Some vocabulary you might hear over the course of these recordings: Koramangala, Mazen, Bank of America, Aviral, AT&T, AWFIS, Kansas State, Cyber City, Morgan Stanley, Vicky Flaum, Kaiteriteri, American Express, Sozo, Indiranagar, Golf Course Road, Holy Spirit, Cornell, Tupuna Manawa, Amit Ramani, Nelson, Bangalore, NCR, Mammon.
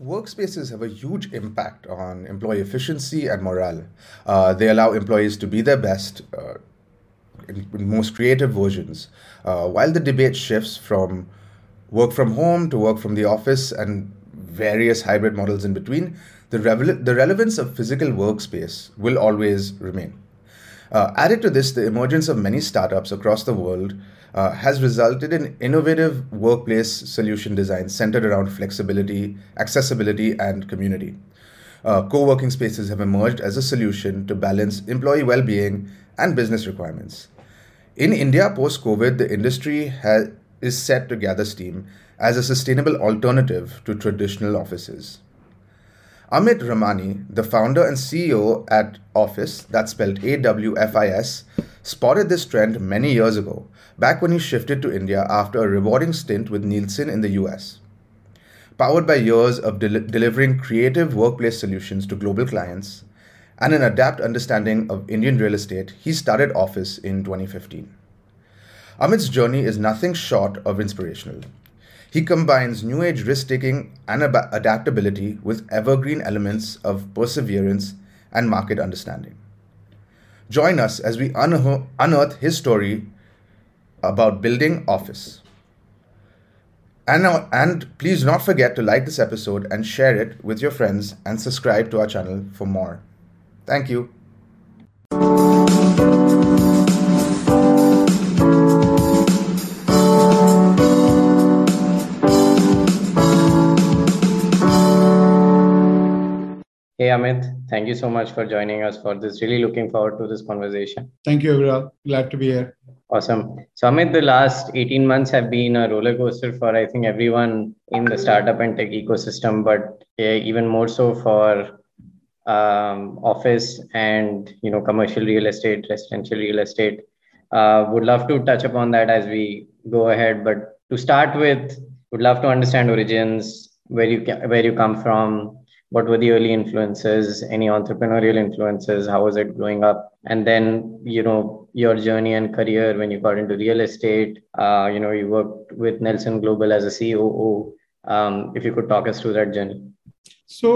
Workspaces have a huge impact on employee efficiency and morale. They allow employees to be their best in most creative versions. While the debate shifts from work from home to work from the office and various hybrid models in between, the relevance of physical workspace will always remain. Added to this, the emergence of many startups across the world has resulted in innovative workplace solution design centered around flexibility, accessibility, and community. Co-working spaces have emerged as a solution to balance employee well-being and business requirements. In India, post-COVID, the industry is set to gather steam as a sustainable alternative to traditional offices. Amit Ramani, the founder and CEO at AWFIS, that's spelled AWFIS, spotted this trend many years ago, back when he shifted to India after a rewarding stint with Nelson in the US. Powered by years of delivering creative workplace solutions to global clients and an adept understanding of Indian real estate, he started AWFIS in 2015. Amit's journey is nothing short of inspirational. He combines new-age risk-taking and adaptability with evergreen elements of perseverance and market understanding. Join us as we unearth his story about building AWFIS. And please not forget to like this episode and share it with your friends and subscribe to our channel for more. Thank you. Hey Amit, thank you so much for joining us for this. Really looking forward to this conversation. Thank you, Aviral. Glad to be here. Awesome. So Amit, the last 18 months have been a roller coaster for I think everyone in the startup and tech ecosystem, but even more so for AWFIS and commercial real estate, residential real estate. Would love to touch upon that as we go ahead. But to start with, would love to understand origins, where you come from. What were the early influences, any entrepreneurial influences? How was it growing up? And then, your journey and career when you got into real estate, you worked with Nelson Global as a COO. If you could talk us through that journey. So,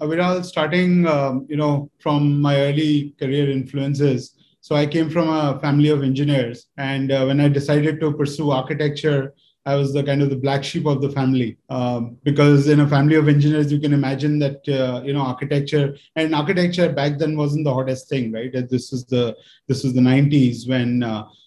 Aviral, starting, from my early career influences. So I came from a family of engineers. And when I decided to pursue architecture, I was the black sheep of the family because in a family of engineers, you can imagine that, architecture back then wasn't the hottest thing, right? This was the 90s when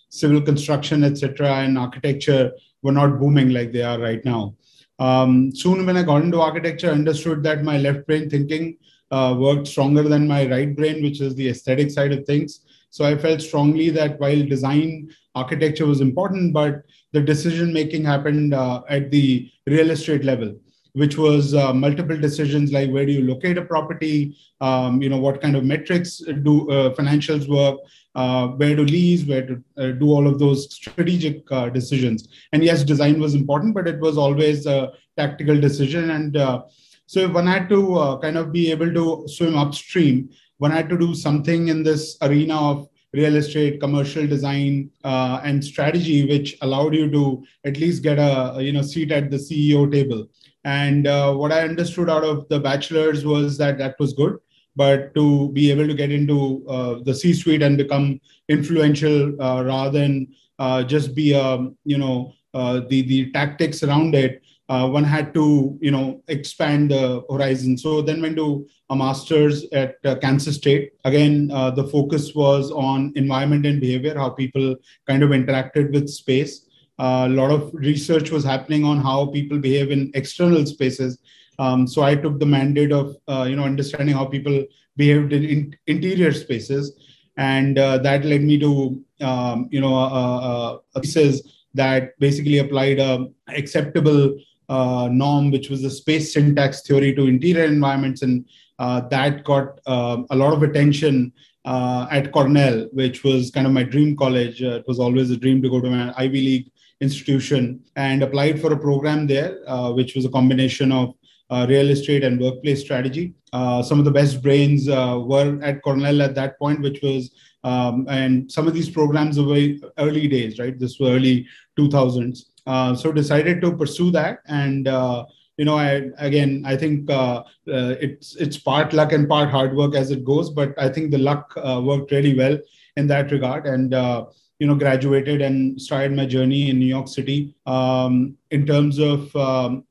civil construction, etc. and architecture were not booming like they are right now. Soon when I got into architecture, I understood that my left brain thinking worked stronger than my right brain, which is the aesthetic side of things. So I felt strongly that while design architecture was important, but the decision-making happened at the real estate level, which was multiple decisions like where do you locate a property, what kind of metrics do financials work, where to lease, where to do all of those strategic decisions. And yes, design was important, but it was always a tactical decision. And so if one had to be able to swim upstream, one had to do something in this arena of real estate, commercial design, and strategy, which allowed you to at least get a seat at the CEO table. And what I understood out of the bachelor's was that was good, but to be able to get into the C-suite and become influential rather than just be the tactics around it. One had to, expand the horizon. So then went to a master's at Kansas State. Again, the focus was on environment and behavior, how people interacted with space. A lot of research was happening on how people behave in external spaces. So I took the mandate of, understanding how people behaved in interior spaces. And that led me to, a thesis that basically applied an acceptable norm, which was the space syntax theory, to interior environments, and that got a lot of attention at Cornell, which was my dream college. It was always a dream to go to an Ivy League institution, and applied for a program there, which was a combination of real estate and workplace strategy. Some of the best brains were at Cornell at that point, which was, and some of these programs were very early days, right? This were early 2000s. So decided to pursue that and you know, I think it's part luck and part hard work as it goes. But I think the luck worked really well in that regard, and you know, graduated and started my journey in New York City. In terms of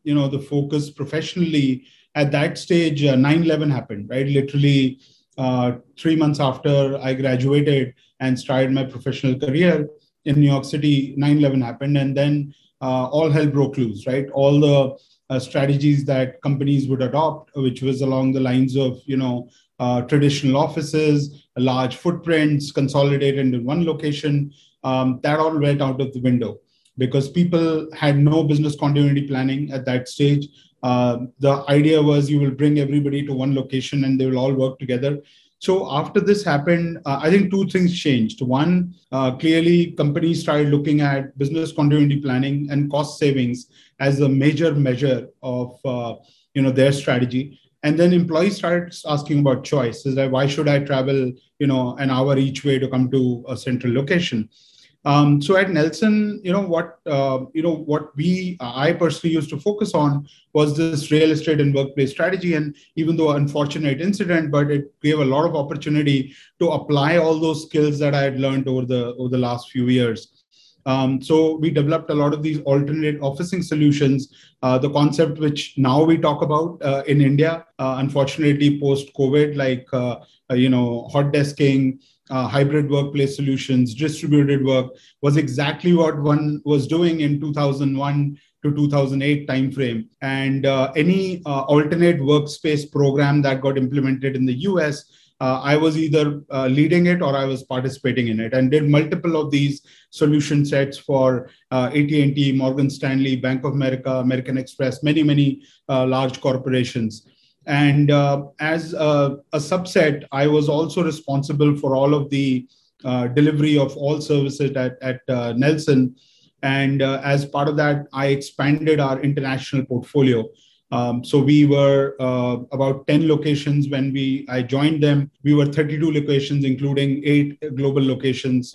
you know, the focus professionally at that stage, 9/11 happened, right? Literally 3 months after I graduated and started my professional career in New York City, 9/11 happened, and then all hell broke loose, right? All the strategies that companies would adopt, which was along the lines of, you know, traditional offices, large footprints, consolidated into one location, that all went out of the window because people had no business continuity planning at that stage. The idea was you will bring everybody to one location and they will all work together. So after this happened, I think two things changed. One, clearly companies started looking at business continuity planning and cost savings as a major measure of you know, their strategy. And then employees started asking about choice. Is that why should I travel, you know, an hour each way to come to a central location? So at Nelson, you know, what I personally used to focus on was this real estate and workplace strategy. And even though unfortunate incident, but it gave a lot of opportunity to apply all those skills that I had learned over the last few years. So we developed a lot of these alternate officing solutions, the concept which now we talk about in India, unfortunately post-COVID, like, you know, hot desking, hybrid workplace solutions, distributed work was exactly what one was doing in 2001 to 2008 timeframe. And any alternate workspace program that got implemented in the US, I was either leading it or I was participating in it, and did multiple of these solution sets for AT&T, Morgan Stanley, Bank of America, American Express, many large corporations. And as a subset, I was also responsible for all of the delivery of all services at Nelson. And as part of that, I expanded our international portfolio. So we were about 10 locations when I joined them. We were 32 locations, including 8 global locations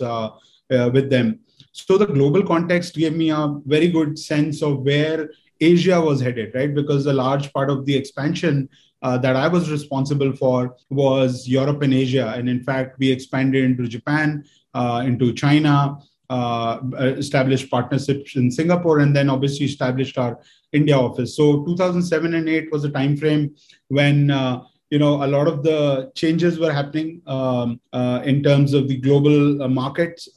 with them. So the global context gave me a very good sense of where Asia was headed, right? Because a large part of the expansion that I was responsible for was Europe and Asia. And in fact, we expanded into Japan, into China, established partnerships in Singapore, and then obviously established our India office. So 2007 and 8 was a time frame when you know, a lot of the changes were happening in terms of the global markets.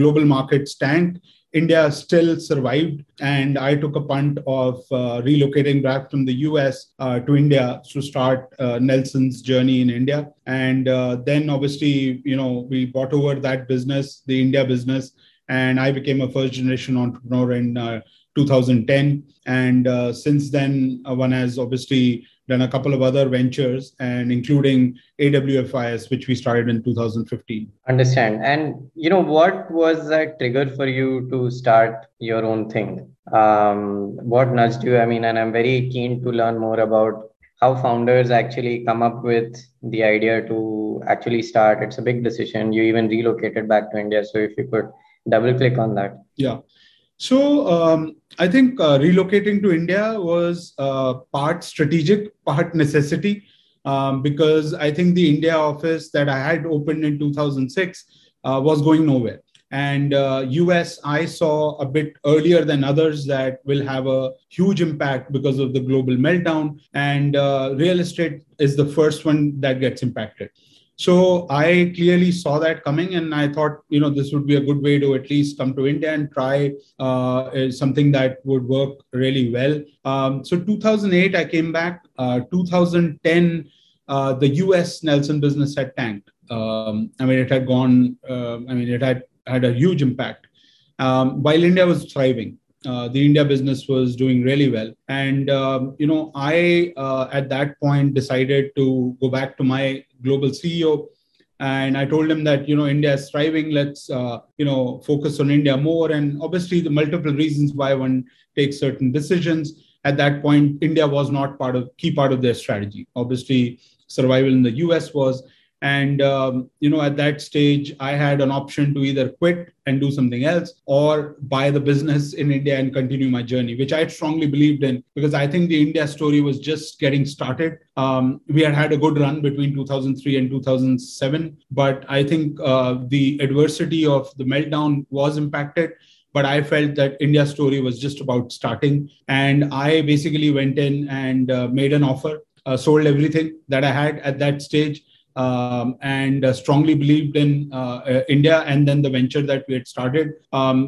Global markets tanked. India still survived, and I took a punt of relocating back from the US to India to start Nelson's journey in India. And then obviously, you know, we bought over that business, the India business, and I became a first generation entrepreneur in 2010. And since then, one has obviously done a couple of other ventures, and including AWFIS, which we started in 2015. Understand. And, you know, what was that trigger for you to start your own thing? What nudged you? I mean, and I'm very keen to learn more about how founders actually come up with the idea to actually start. It's a big decision. You even relocated back to India. So if you could double click on that. Yeah. So I think relocating to India was part strategic, part necessity, because I think the India office that I had opened in 2006 was going nowhere. And US, I saw a bit earlier than others that will have a huge impact because of the global meltdown. And real estate is the first one that gets impacted. So I clearly saw that coming, and I thought, you know, this would be a good way to at least come to India and try something that would work really well. So 2008, I came back. 2010, the US Nelson business had tanked. I mean, it had gone, it had a huge impact. While India was thriving, the India business was doing really well. And, you know, I, at that point, decided to go back to my global CEO. And I told him that, you know, India is thriving. Let's, you know, focus on India more. And obviously the multiple reasons why one takes certain decisions. At that point, India was not key part of their strategy. Obviously survival in the US was, And, at that stage, I had an option to either quit and do something else or buy the business in India and continue my journey, which I strongly believed in, because I think the India story was just getting started. We had had a good run between 2003 and 2007, but I think the adversity of the meltdown was impacted. But I felt that India's story was just about starting. And I basically went in and made an offer, sold everything that I had at that stage. And strongly believed in India and then the venture that we had started.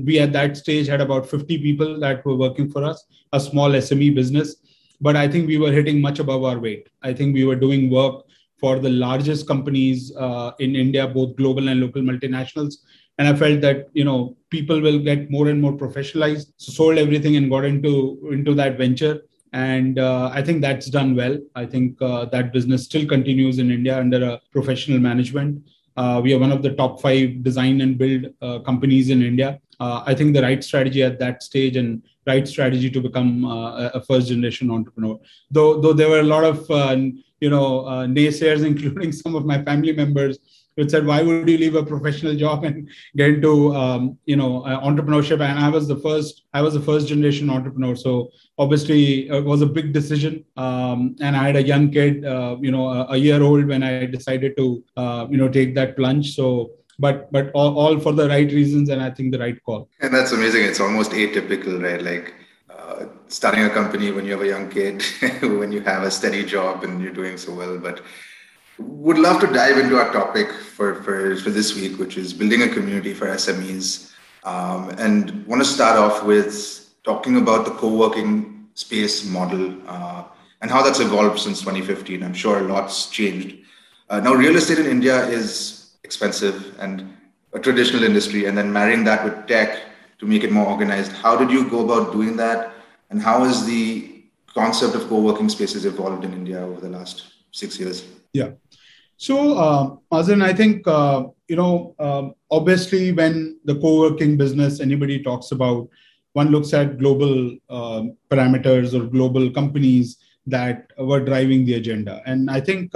We at that stage had about 50 people that were working for us, a small SME business. But I think we were hitting much above our weight. I think we were doing work for the largest companies in India, both global and local multinationals. And I felt that, people will get more and more professionalized. So sold everything and got into that venture. And I think that's done well. I think that business still continues in India under a professional management. We are one of the top 5 design and build companies in India. I think the right strategy at that stage and right strategy to become a first generation entrepreneur. Though there were a lot of, naysayers, including some of my family members, who said, why would you leave a professional job and get into, entrepreneurship? And I was the first generation entrepreneur. So obviously it was a big decision. And I had a young kid, a year old when I decided to, take that plunge. So, but all for the right reasons. And I think the right call. And that's amazing. It's almost atypical, right? Like starting a company when you have a young kid, when you have a steady job and you're doing so well, but would love to dive into our topic for this week, which is building a community for SMEs. And want to start off with talking about the co-working space model and how that's evolved since 2015. I'm sure a lot's changed. Now, real estate in India is expensive and a traditional industry, and then marrying that with tech to make it more organized. How did you go about doing that? And how has the concept of co-working spaces evolved in India over the last 6 years? Yeah. So, Mazen, I think, obviously when the co-working business, anybody talks about, one looks at global parameters or global companies that were driving the agenda. And I think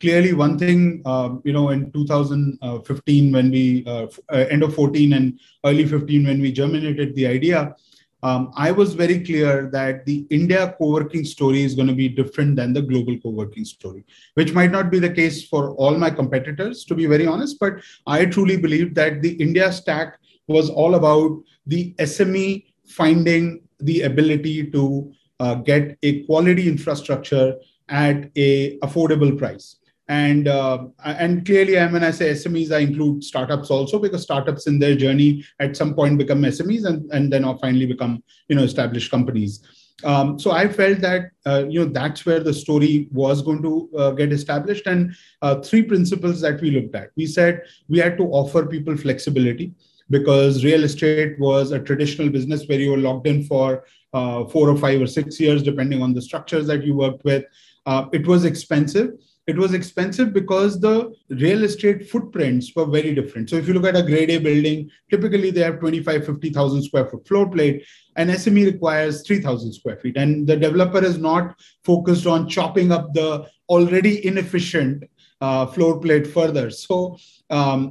clearly one thing, in 2015, when we, end of 14 and early 15, when we germinated the idea, I was very clear that the India co-working story is going to be different than the global co-working story, which might not be the case for all my competitors, to be very honest. But I truly believe that the India stack was all about the SME finding the ability to get a quality infrastructure at a affordable price. And clearly, when I say SMEs, I include startups also, because startups in their journey at some point become SMEs and then finally become, established companies. So I felt that, that's where the story was going to get established. And three principles that we looked at. We said we had to offer people flexibility, because real estate was a traditional business where you were locked in for 4 or 5 or 6 years, depending on the structures that you worked with. It was expensive. It was expensive because the real estate footprints were very different. So if you look at a grade A building, typically they have 25, 50,000 square foot floor plate. An SME requires 3,000 square feet. And the developer is not focused on chopping up the already inefficient floor plate further. So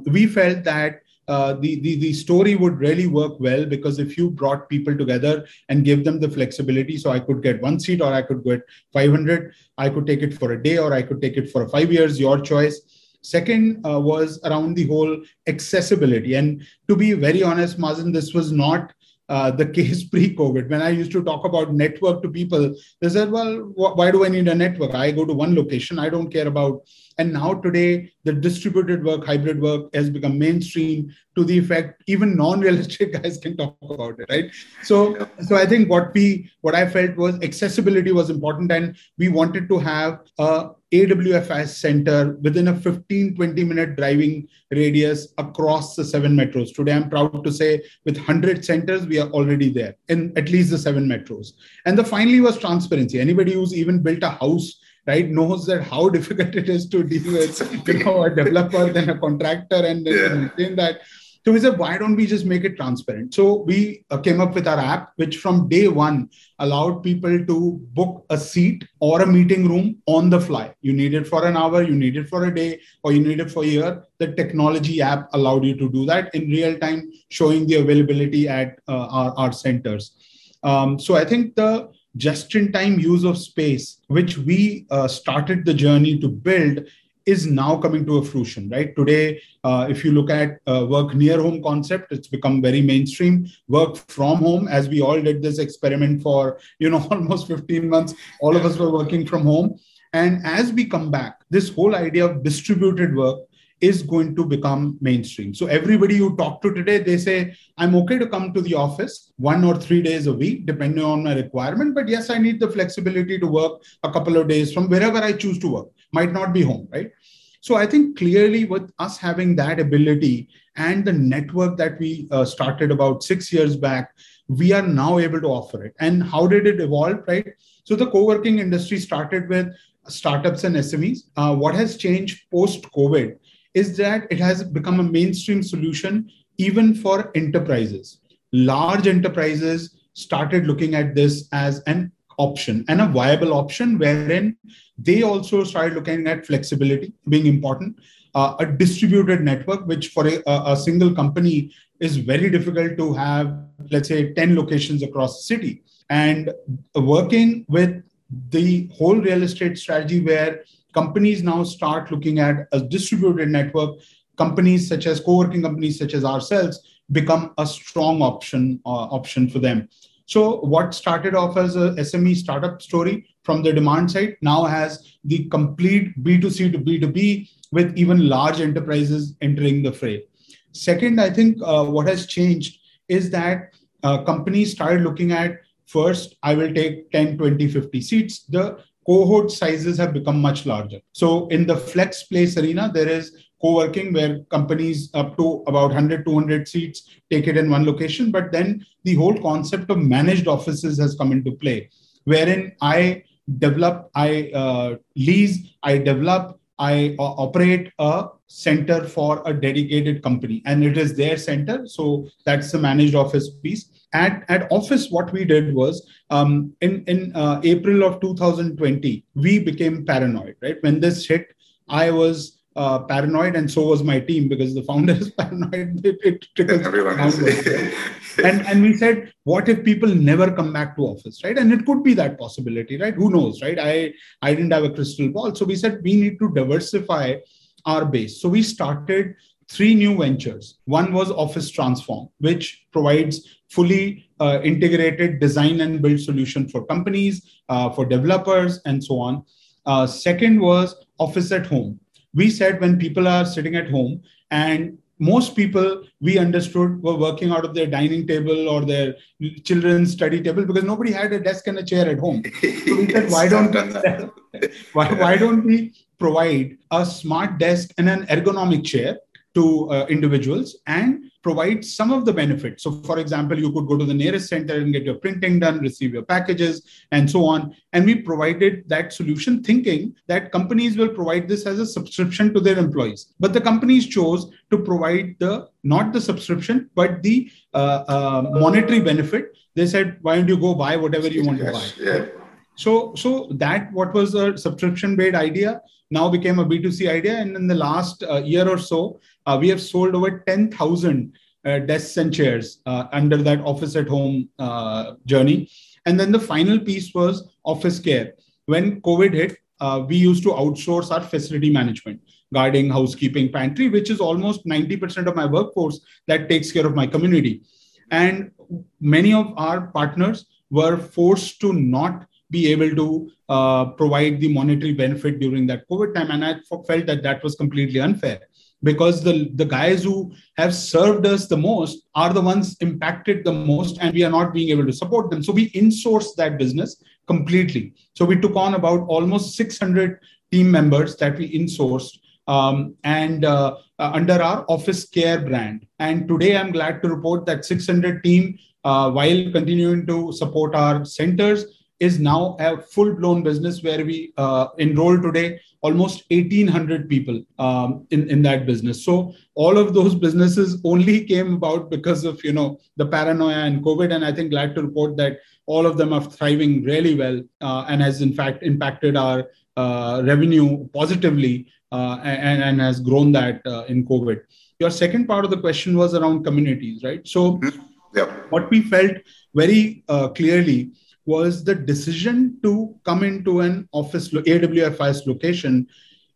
we felt that the story would really work well, because if you brought people together and give them the flexibility, so I could get one seat or I could get 500, I could take it for a day or I could take it for 5 years, your choice. Second was around the whole accessibility. And to be very honest, Mazen, this was not the case pre-COVID. When I used to talk about network to people, they said, well, why do I need a network? I go to one location, I don't care about. And now today, the distributed work, hybrid work has become mainstream, to the effect even non-real estate guys can talk about it, right? So I think what I felt was accessibility was important, and we wanted to have a AWFIS center within a 15-20 minute driving radius across the 7 metros. Today, I'm proud to say with 100 centers, we are already there in at least the 7 metros. And the finally was transparency. Anybody who's even built a house, right, knows that how difficult it is to deal with, a developer, then a contractor, and maintain that. So we said, why don't we just make it transparent? So we came up with our app, which from day one allowed people to book a seat or a meeting room on the fly. You need it for an hour, you need it for a day, or you need it for a year. The technology app allowed you to do that in real time, showing the availability at our centers. So I think the just-in-time use of space, which we started the journey to build, is now coming to a fruition, right? Today, if you look at work near home concept, it's become very mainstream. Work from home, as we all did this experiment for, almost 15 months, all of us were working from home. And as we come back, this whole idea of distributed work is going to become mainstream. So everybody you talk to today, they say, I'm okay to come to the office 1 or 3 days a week, depending on my requirement. But yes, I need the flexibility to work a couple of days from wherever I choose to work. Might not be home, right? So I think clearly with us having that ability and the network that we started about 6 years back, we are now able to offer it. And how did it evolve, right? So the co-working industry started with startups and SMEs. What has changed post-COVID is that it has become a mainstream solution even for enterprises. Large enterprises started looking at this as an option and a viable option, wherein they also started looking at flexibility being important, a distributed network, which for a single company is very difficult to have, let's say, 10 locations across the city. And working with the whole real estate strategy where companies now start looking at a distributed network, companies such as co-working companies such as ourselves become a strong option for them. So what started off as a SME startup story from the demand side now has the complete B2C to B2B with even large enterprises entering the fray. Second, I think what has changed is that companies started looking at first, I will take 10, 20, 50 seats. The cohort sizes have become much larger. So in the flex place arena, there is co-working where companies up to about 100, 200 seats take it in one location. But then the whole concept of managed offices has come into play, wherein I operate a center for a dedicated company, and it is their center. So that's the managed office piece. At Office, what we did was in April of 2020, we became paranoid, right? When this hit, I was paranoid, and so was my team, because the founder is paranoid. It trickles everyone down. And we said, what if people never come back to office, right? And it could be that possibility, right? Who knows, right? I didn't have a crystal ball. So we said, we need to diversify our base. So we started 3 new ventures. One was Office Transform, which provides fully integrated design and build solution for companies, for developers, and so on. Second was Office at Home. We said when people are sitting at home, and most people we understood were working out of their dining table or their children's study table, because nobody had a desk and a chair at home. So we said, why don't we provide a smart desk and an ergonomic chair to individuals and provide some of the benefits. So for example, you could go to the nearest center and get your printing done, receive your packages, and so on. And we provided that solution thinking that companies will provide this as a subscription to their employees. But the companies chose to provide not the subscription, but the monetary benefit. They said, why don't you go buy whatever you want to buy? Yeah. So that what was a subscription-based idea now became a B2C idea. And in the last year or so, we have sold over 10,000 desks and chairs under that Office at Home journey. And then the final piece was Office Care. When COVID hit, we used to outsource our facility management, guarding, housekeeping, pantry, which is almost 90% of my workforce that takes care of my community. And many of our partners were forced to not be able to provide the monetary benefit during that COVID time. And I felt that was completely unfair, because the guys who have served us the most are the ones impacted the most, and we are not being able to support them. So we insourced that business completely. So we took on about almost 600 team members that we insourced under our Office Care brand. And today I'm glad to report that 600 team, while continuing to support our centers, is now a full-blown business where we enroll today almost 1,800 people in that business. So all of those businesses only came about because of, you know, the paranoia and COVID. And I think glad to report that all of them are thriving really well and has in fact impacted our revenue positively and has grown that in COVID. Your second part of the question was around communities, right? So what we felt very clearly was the decision to come into an office, AWFIS location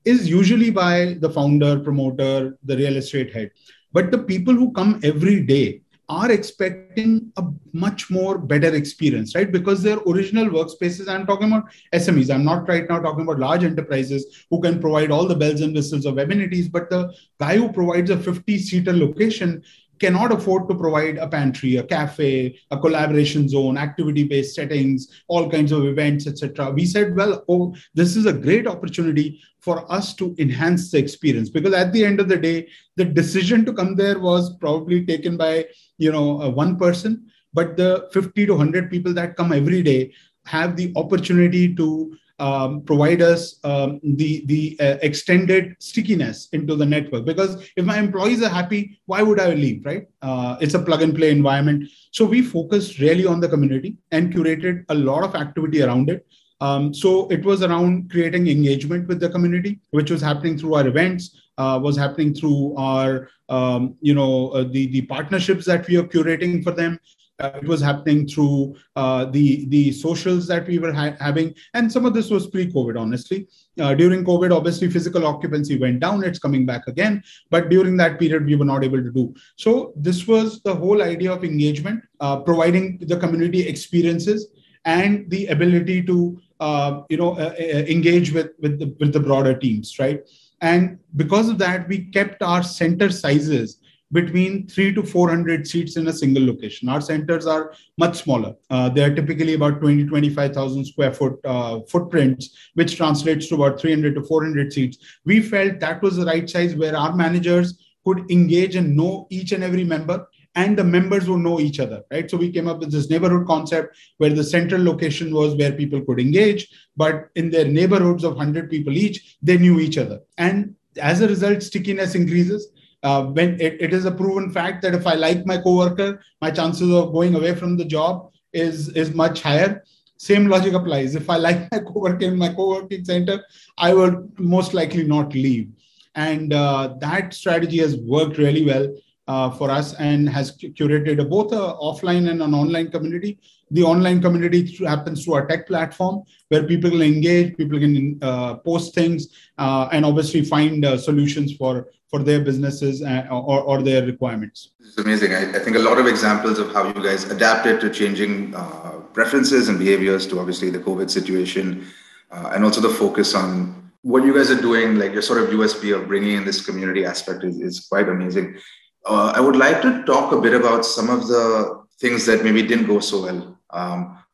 is usually by the founder, promoter, the real estate head. But the people who come every day are expecting a much more better experience, right? Because their original workspaces, I'm talking about SMEs, I'm not right now talking about large enterprises who can provide all the bells and whistles of amenities, but the guy who provides a 50-seater location cannot afford to provide a pantry, a cafe, a collaboration zone, activity-based settings, all kinds of events, etc. We said, well, oh, this is a great opportunity for us to enhance the experience, because at the end of the day, the decision to come there was probably taken by, you know, one person, but the 50 to 100 people that come every day have the opportunity to provide us the extended stickiness into the network. Because if my employees are happy, why would I leave, right? It's a plug and play environment. So we focused really on the community and curated a lot of activity around it. So it was around creating engagement with the community, which was happening through our events, was happening through our, the partnerships that we are curating for them. It was happening through the socials that we were having. And some of this was pre-COVID, honestly. During COVID, obviously, physical occupancy went down. It's coming back again. But during that period, we were not able to do. So this was the whole idea of engagement, providing the community experiences and the ability to, engage with the broader teams, right? And because of that, we kept our center sizes between 300 to 400 seats in a single location. Our centers are much smaller. They are typically about 20,000, 25,000 square foot footprints, which translates to about 300 to 400 seats. We felt that was the right size where our managers could engage and know each and every member, and the members would know each other, right? So we came up with this neighborhood concept where the central location was where people could engage, but in their neighborhoods of 100 people each, they knew each other. And as a result, stickiness increases. When it is a proven fact that if I like my coworker, my chances of going away from the job is much higher. Same logic applies. If I like my coworker in my co-working center, I will most likely not leave. And that strategy has worked really well for us and has curated both an offline and an online community. The online community happens through our tech platform where people can engage, people can post things and obviously find solutions for their businesses or their requirements. This is amazing. I think a lot of examples of how you guys adapted to changing preferences and behaviors to obviously the COVID situation and also the focus on what you guys are doing, like your sort of USP of bringing in this community aspect is quite amazing. I would like to talk a bit about some of the things that maybe didn't go so well.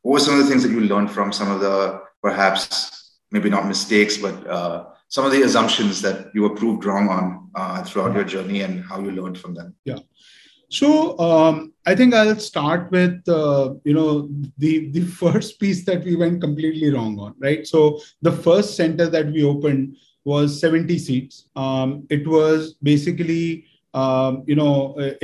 What were some of the things that you learned from some of the perhaps maybe not mistakes, but some of the assumptions that you were proved wrong on throughout your journey and how you learned from them? Yeah. So I think I'll start with, the first piece that we went completely wrong on, right? So the first center that we opened was 70 seats. It was basically in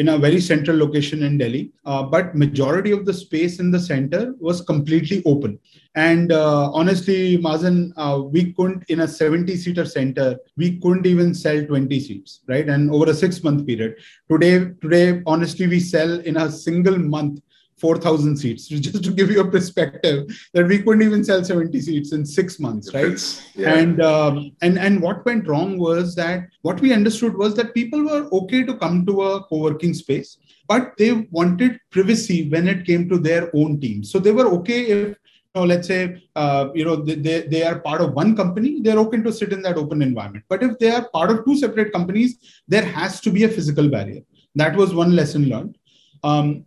a very central location in Delhi, but majority of the space in the center was completely open. And honestly, Mazen, we couldn't, in a 70-seater center, we couldn't even sell 20 seats, right? And over a 6-month period. Today, honestly, we sell in a single month 4,000 seats, just to give you a perspective that we couldn't even sell 70 seats in 6 months, right? Yeah. And what went wrong was that what we understood was that people were okay to come to a co-working space, but they wanted privacy when it came to their own team. So they were okay if, let's say, they are part of one company, they're open to sit in that open environment. But if they are part of two separate companies, there has to be a physical barrier. That was one lesson learned.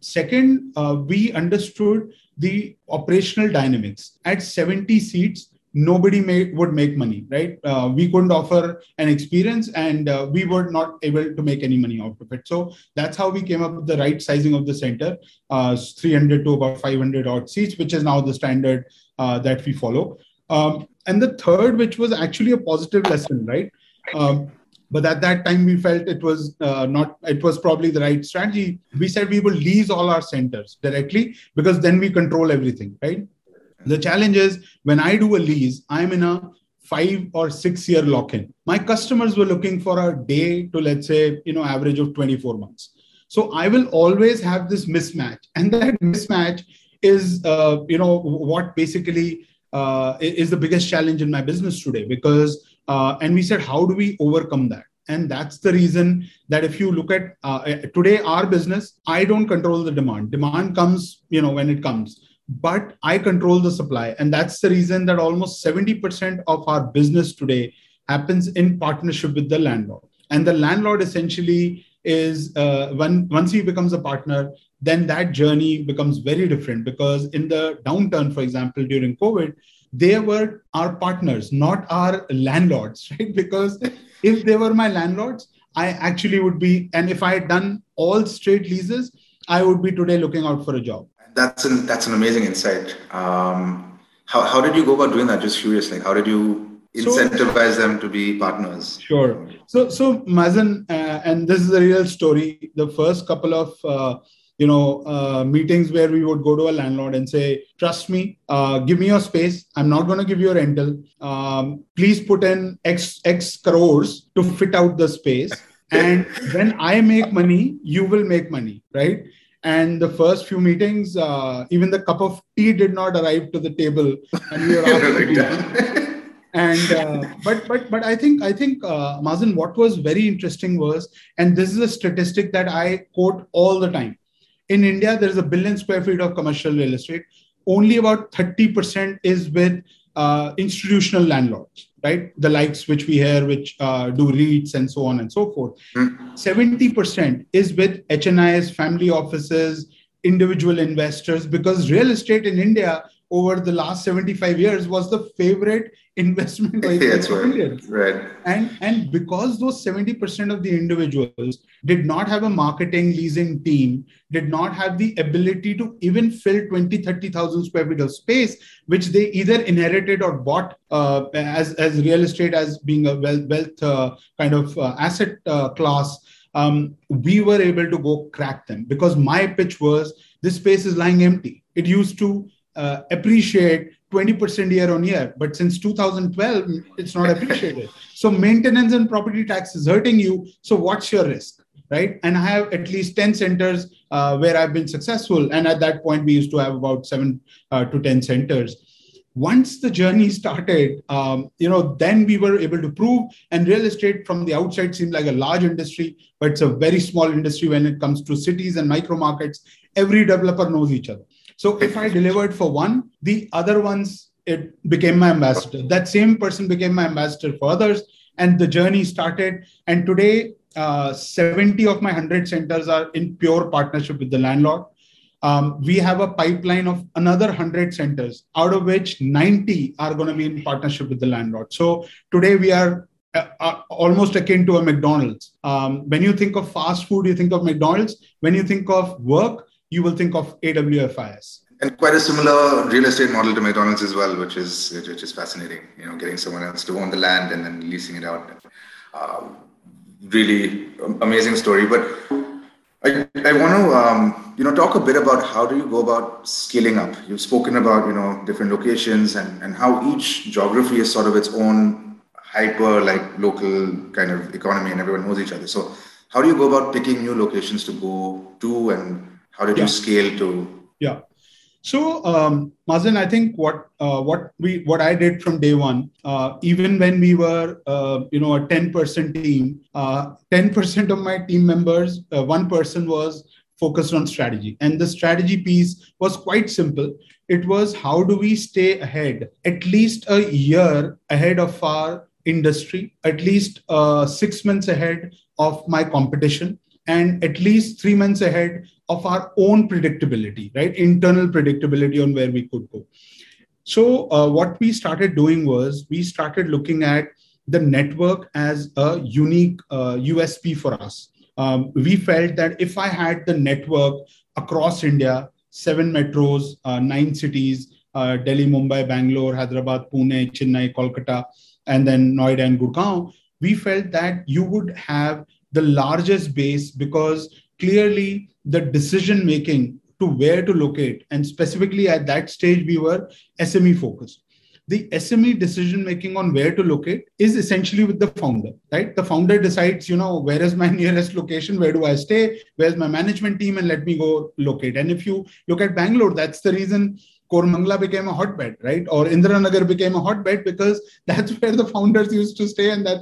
Second, we understood the operational dynamics. At 70 seats, nobody would make money, right? We couldn't offer an experience and we were not able to make any money out of it. So that's how we came up with the right sizing of the center, 300 to about 500 odd seats, which is now the standard that we follow. And the third, which was actually a positive lesson, right? But at that time, we felt it was not, it was probably the right strategy. We said we will lease all our centers directly because then we control everything, right? The challenge is when I do a lease, I'm in a 5 or 6 year lock-in. My customers were looking for a day to, let's say, you know, average of 24 months. So I will always have this mismatch. And that mismatch is, you know, what basically is the biggest challenge in my business today, because and we said, how do we overcome that? And that's the reason that if you look at today, our business, I don't control the demand. Demand comes, you know, when it comes, but I control the supply. And that's the reason that almost 70% of our business today happens in partnership with the landlord. And the landlord essentially is once he becomes a partner, then that journey becomes very different, because in the downturn, for example, during COVID, they were our partners, not our landlords, right? Because if they were my landlords, I actually would be, and if I had done all straight leases, I would be today looking out for a job. That's an amazing insight. How did you go about doing that? Just curious, like, how did you incentivize them to be partners? Sure. So Mazen, and this is a real story. The first couple of meetings where we would go to a landlord and say, trust me, give me your space. I'm not going to give you a rental. Please put in X crores to fit out the space. And when I make money, you will make money, right? And the first few meetings, even the cup of tea did not arrive to the table. And we were but I think Mazen, what was very interesting was, and this is a statistic that I quote all the time. In India, there is 1 billion square feet of commercial real estate. Only about 30% is with institutional landlords, right? The likes which we hear, which do REITs and so on and so forth. 70% is with HNIs, family offices, individual investors, because real estate in India over the last 75 years was the favorite investment by Indians. Right. And because those 70% of the individuals did not have a marketing leasing team, did not have the ability to even fill 20, 30,000 square feet of space, which they either inherited or bought as real estate as being a wealth kind of asset class, we were able to go crack them, because my pitch was, this space is lying empty. It used to appreciate 20% year on year, but since 2012, it's not appreciated. So maintenance and property tax is hurting you. So what's your risk, right? And I have at least 10 centers where I've been successful. And at that point, we used to have about 7 to 10 centers. Once the journey started, then we were able to prove, and real estate from the outside seemed like a large industry, but it's a very small industry when it comes to cities and micro markets. Every developer knows each other. So if I delivered for one, the other ones, it became my ambassador. That same person became my ambassador for others. And the journey started. And today, 70 of my 100 centers are in pure partnership with the landlord. We have a pipeline of another 100 centers, out of which 90 are going to be in partnership with the landlord. So today we are almost akin to a McDonald's. When you think of fast food, you think of McDonald's. When you think of work, you will think of AWFIS. And quite a similar real estate model to McDonald's as well, which is fascinating. You know, getting someone else to own the land and then leasing it out. Really amazing story. But I want to talk a bit about how do you go about scaling up. You've spoken about different locations and how each geography is sort of its own hyper local kind of economy, and everyone knows each other. So how do you go about picking new locations to go to, and how did you scale to? Yeah. So, Mazen, I think what I did from day one, even when we were, a 10-person team, 10% of my team members, one person was focused on strategy. And the strategy piece was quite simple. It was, how do we stay ahead, at least a year ahead of our industry, at least 6 months ahead of my competition, and at least 3 months ahead of our own predictability, right? Internal predictability on where we could go. So what we started doing was, we started looking at the network as a unique USP for us. We felt that if I had the network across India, 7 metros, 9 cities, Delhi, Mumbai, Bangalore, Hyderabad, Pune, Chennai, Kolkata, and then Noida and Gurgaon, we felt that you would have the largest base because clearly the decision making to where to locate, and specifically at that stage, we were SME focused. The SME decision making on where to locate is essentially with the founder, right? The founder decides, you know, where is my nearest location? Where do I stay? Where's my management team? And let me go locate. And if you look at Bangalore, that's the reason Koramangala became a hotbed, right? Or Indiranagar became a hotbed because that's where the founders used to stay. And that,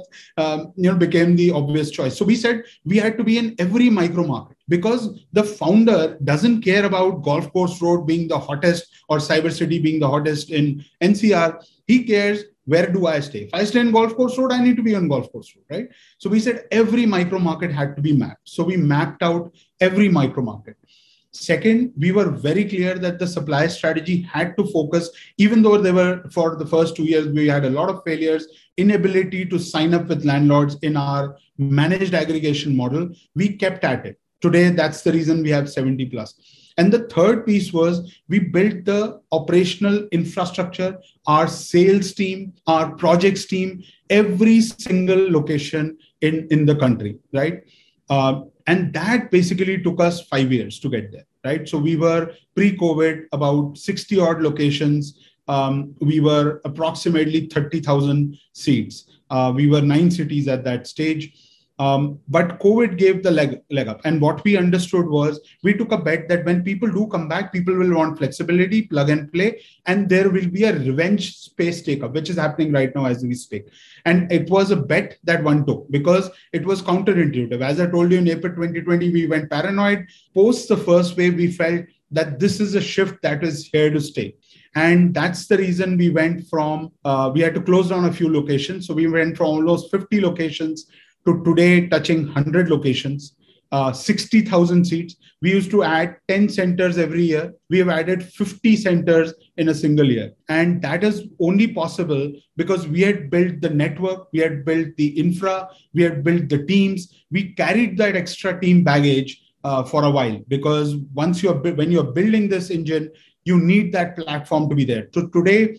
became the obvious choice. So we said we had to be in every micro market because the founder doesn't care about Golf Course Road being the hottest or Cyber City being the hottest in NCR. He cares, where do I stay? If I stay in Golf Course Road, I need to be on Golf Course Road, right? So we said every micro market had to be mapped. So we mapped out every micro market. Second, we were very clear that the supply strategy had to focus, even though they were, for the first 2 years, we had a lot of failures, inability to sign up with landlords in our managed aggregation model. We kept at it. Today, that's the reason we have 70 plus. And the third piece was we built the operational infrastructure, our sales team, our projects team, every single location in the country, right? And that basically took us 5 years to get there, right? So we were pre-COVID about 60 odd locations. We were approximately 30,000 seats. We were 9 cities at that stage. But COVID gave the leg up. And what we understood was we took a bet that when people do come back, people will want flexibility, plug and play, and there will be a revenge space take up, which is happening right now as we speak. And it was a bet that one took because it was counterintuitive. As I told you, in April 2020, we went paranoid. Post the first wave, we felt that this is a shift that is here to stay. And that's the reason we went from, we had to close down a few locations. So we went from almost 50 locations to today touching 100 locations, 60,000 seats. We used to add 10 centers every year. We have added 50 centers in a single year. And that is only possible because we had built the network, we had built the infra, we had built the teams. We carried that extra team baggage for a while because when you're building this engine, you need that platform to be there. So today,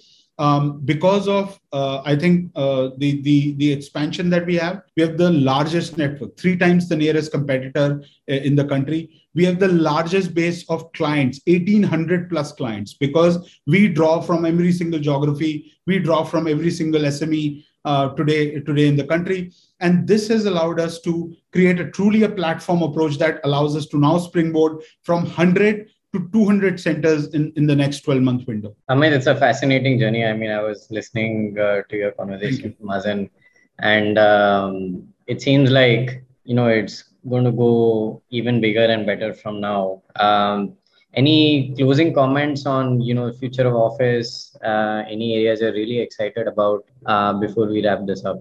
because of, the expansion that we have the largest network, 3 times the nearest competitor in the country. We have the largest base of clients, 1,800 plus clients, because we draw from every single geography. We draw from every single SME today in the country. And this has allowed us to create a platform approach that allows us to now springboard from 100 to 200 centers in the next 12-month window. Amit, it's a fascinating journey. I mean, I was listening to your conversation with Mazen, and it seems like, you know, it's going to go even bigger and better from now. Any closing comments on, you know, future of AWFIS? Any areas you're really excited about before we wrap this up?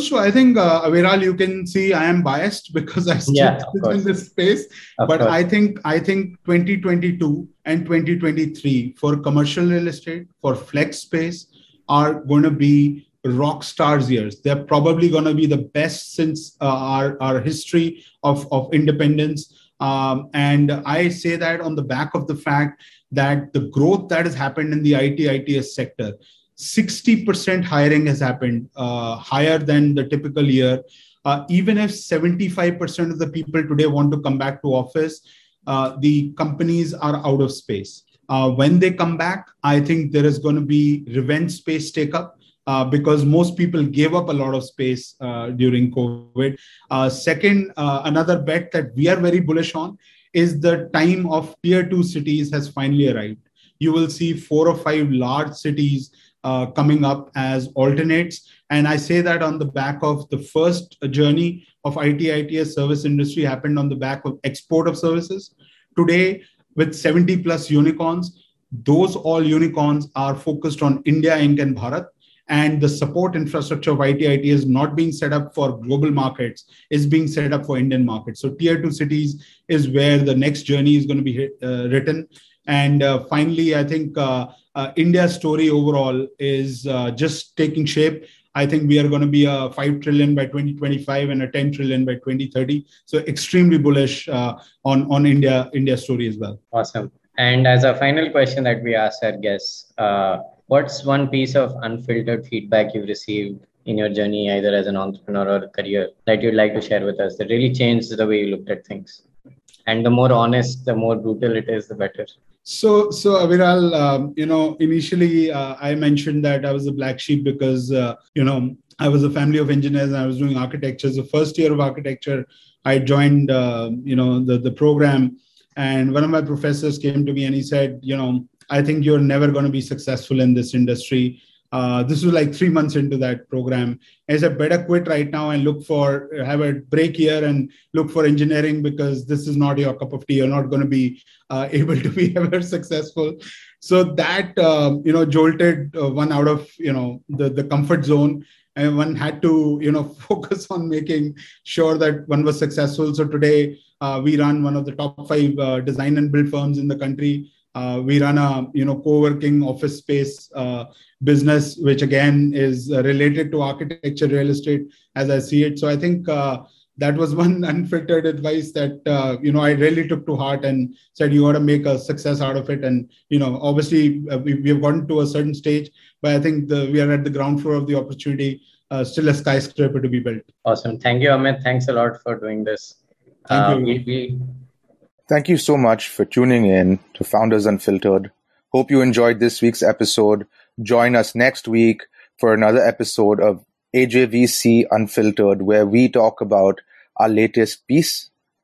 So I think, Aviral, you can see I am biased because I still in this space. Of course. I think 2022 and 2023 for commercial real estate, for flex space are going to be rock stars years. They're probably going to be the best since our history of independence. And I say that on the back of the fact that the growth that has happened in the IT/ITS sector, 60% hiring has happened, higher than the typical year. Even if 75% of the people today want to come back to AWFIS, the companies are out of space. When they come back, I think there is going to be revenge space take up because most people gave up a lot of space during COVID. Second, another bet that we are very bullish on is the time of tier 2 cities has finally arrived. You will see 4 or 5 large cities coming up as alternates. And I say that on the back of the first journey of IT/ITS service industry happened on the back of export of services. Today, with 70 plus unicorns, those all unicorns are focused on India, Inc. and Bharat. And the support infrastructure of IT/ITS is not being set up for global markets, is being set up for Indian markets. So tier 2 cities is where the next journey is going to be written. And finally, I think India's story overall is just taking shape. I think we are going to be a 5 trillion by 2025 and a 10 trillion by 2030. So extremely bullish on India's story as well. Awesome. And as a final question that we asked our guests, what's one piece of unfiltered feedback you've received in your journey, either as an entrepreneur or a career, that you'd like to share with us that really changed the way you looked at things? And the more honest, the more brutal it is, the better. So Aviral, initially I mentioned that I was a black sheep because, I was a family of engineers and I was doing architecture. The first year of architecture, I joined, the program. And one of my professors came to me and he said, I think you're never going to be successful in this industry. This was like 3 months into that program. I said, better quit right now and have a break here and look for engineering, because this is not your cup of tea. You're not going to be able to be ever successful. So that, jolted one out of, the comfort zone. And one had to, focus on making sure that one was successful. So today we run one of the top 5 design and build firms in the country. We run a, co-working office space business, which again is related to architecture, real estate, as I see it. So I think that was one unfiltered advice that, I really took to heart and said, you got to make a success out of it. And, obviously we have gotten to a certain stage, but I think we are at the ground floor of the opportunity, still a skyscraper to be built. Awesome. Thank you, Amit. Thanks a lot for doing this. Thank you. Thank you so much for tuning in to Founders Unfiltered. Hope you enjoyed this week's episode. Join us next week for another episode of AJVC Unfiltered, where we talk about our latest piece